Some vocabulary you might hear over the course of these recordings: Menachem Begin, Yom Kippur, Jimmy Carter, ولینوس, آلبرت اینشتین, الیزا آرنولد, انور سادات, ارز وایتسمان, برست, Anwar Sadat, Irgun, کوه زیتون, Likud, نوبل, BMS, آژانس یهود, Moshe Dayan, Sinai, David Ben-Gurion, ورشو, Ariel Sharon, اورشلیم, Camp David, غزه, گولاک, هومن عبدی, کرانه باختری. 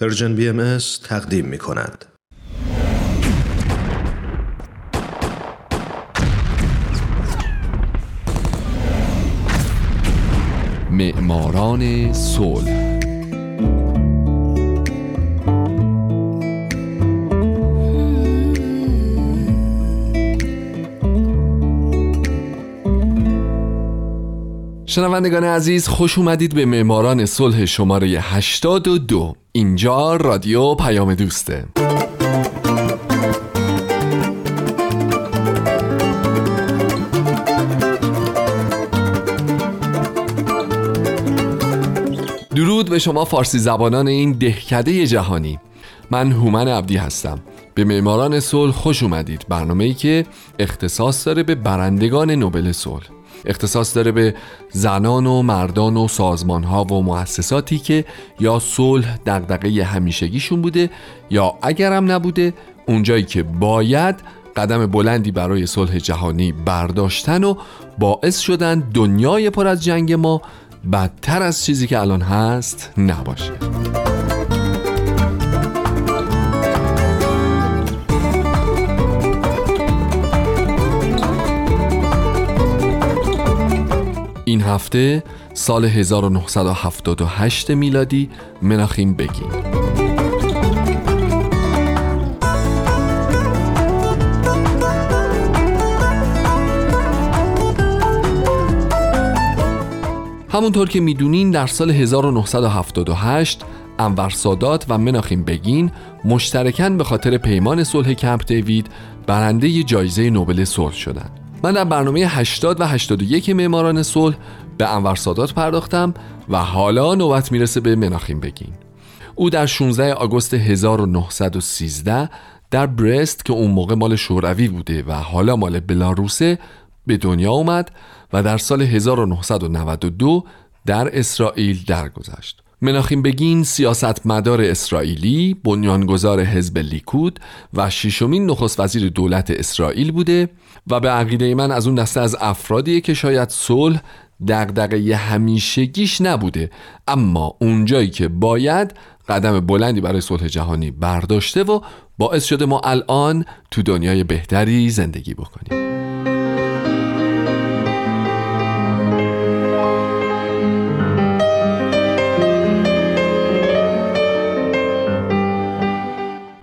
پرژن BMS تقدیم می‌کند. معماران صلح. شنوندگان عزیز، خوش اومدید به معماران صلح شماره 82. اینجا رادیو پیام دوسته. درود به شما فارسی زبانان این دهکده جهانی. من هومن عبدی هستم. به معماران صلح خوش اومدید، برنامه‌ای که اختصاص داره به برندگان نوبل صلح، اختصاص داره به زنان و مردان و سازمان‌ها و مؤسساتی که یا صلح دغدغه همیشگیشون بوده یا اگرم نبوده اونجایی که باید قدم بلندی برای صلح جهانی برداشتن و باعث شدن دنیای پر از جنگ ما بدتر از چیزی که الان هست نباشه. این هفته سال 1978 میلادی، مناخیم بگین. همونطور که میدونین در سال 1978 انور سادات و مناخیم بگین مشترکاً به خاطر پیمان صلح کمپ دیوید برنده جایزه نوبل صلح شدند. من در برنامه 80 و 81 معماران صلح به انور سادات پرداختم و حالا نوبت میرسه به مناخیم بگین. او در 16 آگوست 1913 در برست که اون موقع مال شوروی بوده و حالا مال بلاروسه به دنیا اومد و در سال 1992 در اسرائیل درگذشت. مناخیم بگین سیاستمدار اسرائیلی، بنیانگذار حزب لیکود و ششمین نخست وزیر دولت اسرائیل بوده و به عقیده من از اون دسته از افرادیه که شاید صلح دغدغه همیشگیش نبوده، اما اونجایی که باید قدم بلندی برای صلح جهانی برداشته و باعث شده ما الان تو دنیای بهتری زندگی بکنیم.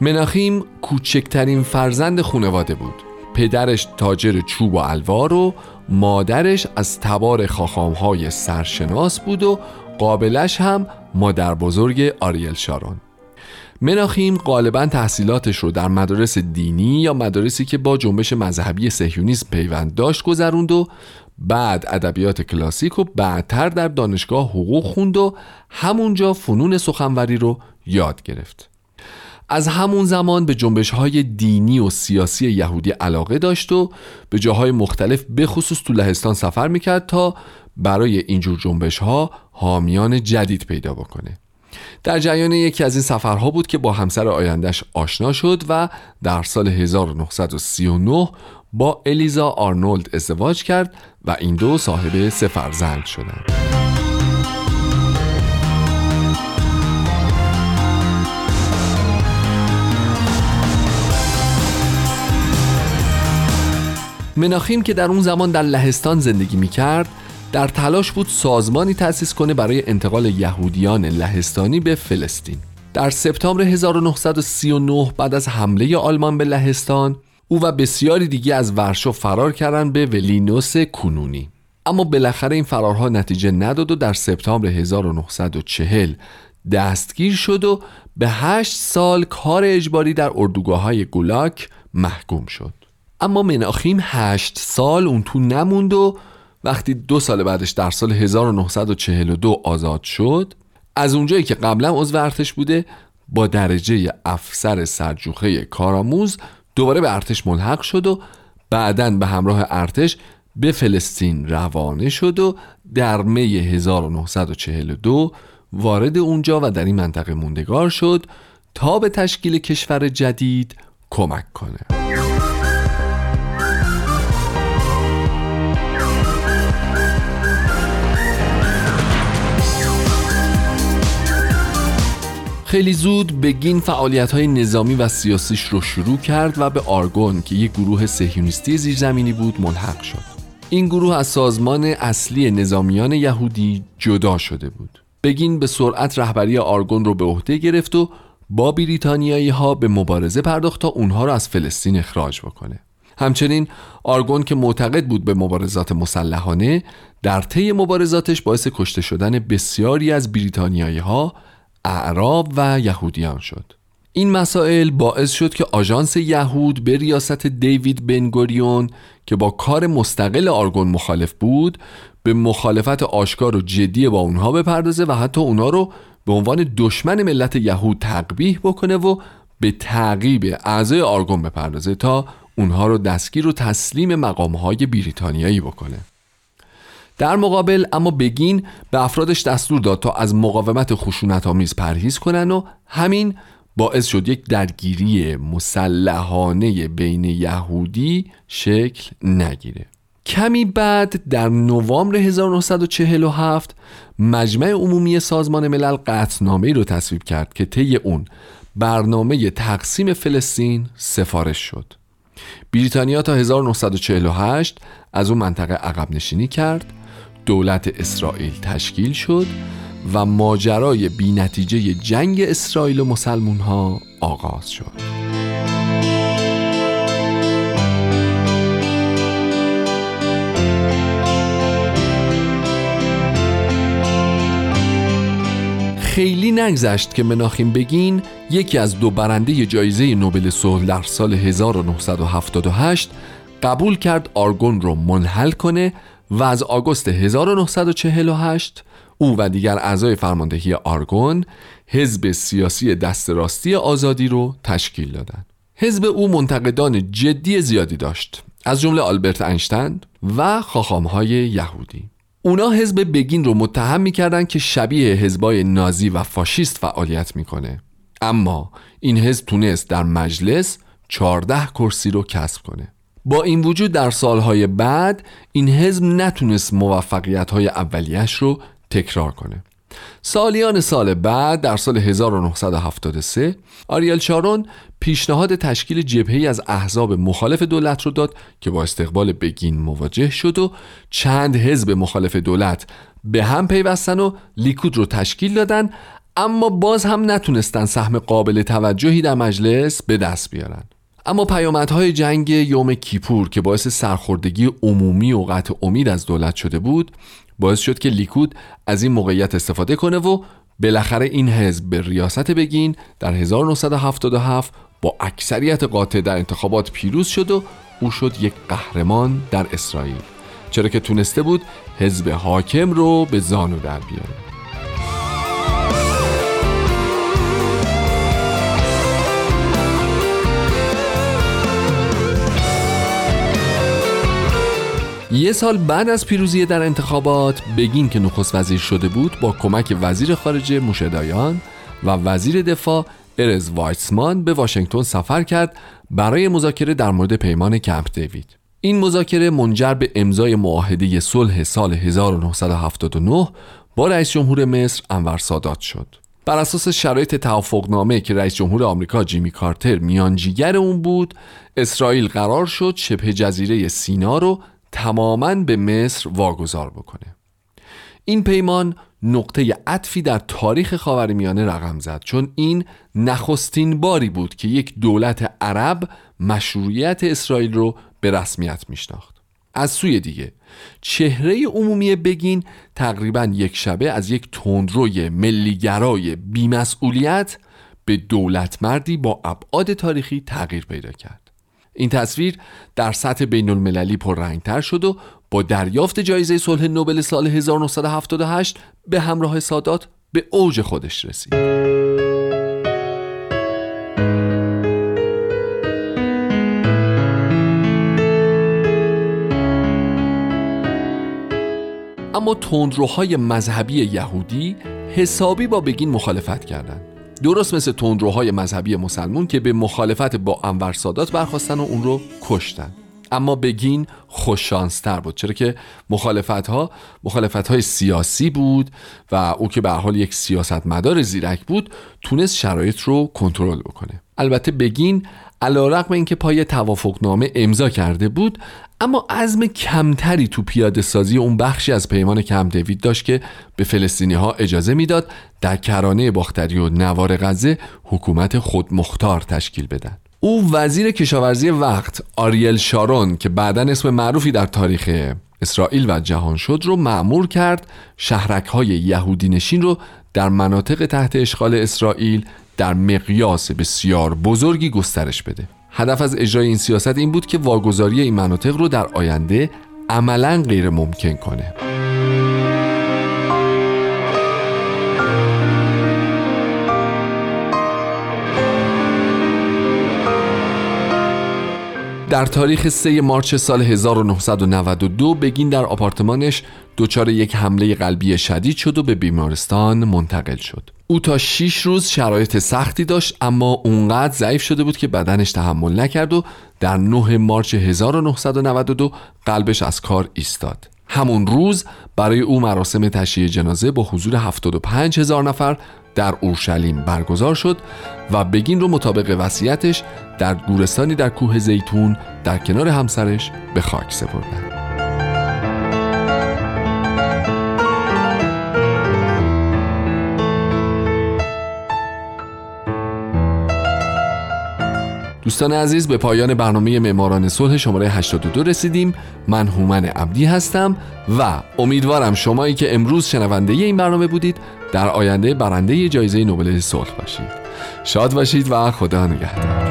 مناخیم کوچکترین فرزند خانواده بود. پدرش تاجر چوب و الوار و مادرش از تبار خاخام‌های سرشناس بود و قابلش هم مادر بزرگ آریل شارون. مناخیم غالباً تحصیلاتش رو در مدارس دینی یا مدارسی که با جنبش مذهبی صهیونیسم پیوند داشت گذروند و بعد ادبیات کلاسیک و بعدتر در دانشگاه حقوق خوند و همونجا فنون سخنوری رو یاد گرفت. از همون زمان به جنبش‌های دینی و سیاسی یهودی علاقه داشت و به جاهای مختلف به خصوص تو لهستان سفر میکرد تا برای اینجور جنبش‌ها حامیان جدید پیدا بکنه. در جریان یکی از این سفرها بود که با همسر آینده‌اش آشنا شد و در سال 1939 با الیزا آرنولد ازدواج کرد و این دو صاحب سه فرزند شدند. مناخیم که در اون زمان در لهستان زندگی میکرد در تلاش بود سازمانی تأسیس کنه برای انتقال یهودیان لهستانی به فلسطین. در سپتامبر 1939 بعد از حمله آلمان به لهستان او و بسیاری دیگه از ورشو فرار کردن به ولینوس کنونی، اما بالاخره این فرارها نتیجه نداد و در سپتامبر 1940 دستگیر شد و به 8 سال کار اجباری در اردوگاه‌های گولاک محکوم شد. اما مناخیم 8 سال اون تو نموند و وقتی 2 سال بعدش در سال 1942 آزاد شد، از اونجایی که قبلا عضو ارتش بوده با درجه افسر سرجوخه کارآموز دوباره به ارتش ملحق شد و بعداً به همراه ارتش به فلسطین روانه شد و در می 1942 وارد اونجا و در این منطقه موندگار شد تا به تشکیل کشور جدید کمک کنه. خیلی زود بگین فعالیت‌های نظامی و سیاسیش رو شروع کرد و به آرگون که یک گروه صهیونیستی زیرزمینی بود ملحق شد. این گروه از سازمان اصلی نظامیان یهودی جدا شده بود. بگین به سرعت رهبری آرگون رو به عهده گرفت و با بریتانیایی‌ها به مبارزه پرداخت تا اونها رو از فلسطین اخراج بکنه. همچنین آرگون که معتقد بود به مبارزات مسلحانه، در طی مبارزاتش باعث کشته شدن بسیاری از بریتانیایی‌ها، اعراب و یهودیان شد. این مسائل باعث شد که آژانس یهود به ریاست دیوید بنگوریون که با کار مستقل آرگون مخالف بود، به مخالفت آشکار و جدی با اونها بپردازه و حتی اونها رو به عنوان دشمن ملت یهود تقبیح بکنه و به تعقیب اعضای آرگون بپردازه تا اونها رو دستگیر و تسلیم مقام‌های بریتانیایی بکنه. در مقابل اما بگین به افرادش دستور داد تا از مقاومت خشونت‌آمیز پرهیز کنن و همین باعث شد یک درگیری مسلحانه بین یهودی شکل نگیره. کمی بعد در نوامبر 1947 مجمع عمومی سازمان ملل قطعنامه‌ای رو تصویب کرد که طی اون برنامه تقسیم فلسطین سفارش شد. بریتانیا تا 1948 از اون منطقه عقب نشینی کرد، دولت اسرائیل تشکیل شد و ماجرای بی‌نتیجه جنگ اسرائیل و مسلمان‌ها آغاز شد. خیلی نگذشت که مناخیم بگین یکی از دو برنده جایزه نوبل صلح در سال 1978 قبول کرد آرگون رو منحل کنه و از آگوست 1948 او و دیگر اعضای فرماندهی آرگون حزب سیاسی دست راستی آزادی رو تشکیل دادن. حزب او منتقدان جدی زیادی داشت، از جمله آلبرت اینشتین و خاخام‌های یهودی. اونا حزب بگین رو متهم می‌کردن که شبیه حزبای نازی و فاشیست فعالیت می‌کنه. اما این حزب تونست در مجلس 14 کرسی رو کسب کنه. با این وجود در سالهای بعد این حزب نتونست موفقیت‌های اولیه‌اش رو تکرار کنه. سالیان سال بعد در سال 1973 آریل شارون پیشنهاد تشکیل جبهه‌ای از احزاب مخالف دولت رو داد که با استقبال بگین مواجه شد و چند حزب مخالف دولت به هم پیوستن و لیکود رو تشکیل دادن، اما باز هم نتونستن سهم قابل توجهی در مجلس به دست بیارن. اما پیامدهای جنگ یوم کیپور که باعث سرخوردگی عمومی و قطع امید از دولت شده بود باعث شد که لیکود از این موقعیت استفاده کنه و بالاخره این حزب به ریاست بگین در 1977 با اکثریت قاطع در انتخابات پیروز شد و او شد یک قهرمان در اسرائیل، چرا که تونسته بود حزب حاکم رو به زانو در بیاره. یه سال بعد از پیروزی در انتخابات، بگین که نخست وزیر شده بود با کمک وزیر خارجه موشه دایان و وزیر دفاع ارز وایتسمان به واشنگتن سفر کرد برای مذاکره در مورد پیمان کمپ دیوید. این مذاکره منجر به امضای معاهده صلح سال 1979 با رئیس جمهور مصر انور سادات شد. بر اساس شرایط توافقنامه که رئیس جمهور آمریکا جیمی کارتر میانجیگر اون بود، اسرائیل قرار شد شبه جزیره سینا رو تماماً به مصر واگذار بکنه. این پیمان نقطه عطفی در تاریخ خاورمیانه رقم زد، چون این نخستین باری بود که یک دولت عرب مشروعیت اسرائیل رو به رسمیت میشناخت. از سوی دیگه چهره عمومی بگین تقریباً یک شبه از یک تندروی ملیگرای بی‌مسئولیت به دولتمردی با ابعاد تاریخی تغییر پیدا کرد. این تصویر در سطح بین المللی پررنگتر شد و با دریافت جایزه صلح نوبل سال 1978 به همراه سادات به اوج خودش رسید. اما تندروهای مذهبی یهودی حسابی با بگین مخالفت کردند. درست مثل تندروهای مذهبی مسلمان که به مخالفت با انور سادات برخاستن و اون رو کشتن. اما بگین خوششانس‌تر بود، چرا که مخالفت‌های سیاسی بود و او که به هر حال یک سیاستمدار زیرک بود تونست شرایط رو کنترل بکنه. البته بگین علی‌رغم اینکه پای توافقنامه امضا کرده بود اما عزم کمتری تو پیاده‌سازی اون بخشی از پیمان کمپ دیوید داشت که به فلسطینی‌ها اجازه میداد در کرانه باختری و نوار غزه حکومت خودمختار تشکیل بدن. او وزیر کشاورزی وقت آریل شارون که بعداً اسم معروفی در تاریخ اسرائیل و جهان شد رو مأمور کرد شهرک‌های یهودی نشین رو در مناطق تحت اشغال اسرائیل در مقیاس بسیار بزرگی گسترش بده. هدف از اجرای این سیاست این بود که واگذاری این مناطق رو در آینده عملاً غیر ممکن کنه. در تاریخ 3 مارس سال 1992 بگین در آپارتمانش دچار یک حمله قلبی شدید شد و به بیمارستان منتقل شد. او تا 6 روز شرایط سختی داشت اما اونقدر ضعیف شده بود که بدنش تحمل نکرد و در 9 مارس 1992 قلبش از کار ایستاد. همون روز برای او مراسم تشییع جنازه با حضور 75000 نفر در اورشلیم برگزار شد و بگین رو مطابق وصیتش در گورستانی در کوه زیتون در کنار همسرش به خاک سپردند. دوستان عزیز، به پایان برنامه معماران صلح شماره 82 رسیدیم. من هومن عبدی هستم و امیدوارم شمایی که امروز شنونده این برنامه بودید در آینده برنده جایزه نوبل صلح باشید. شاد باشید و خدا نگهدار.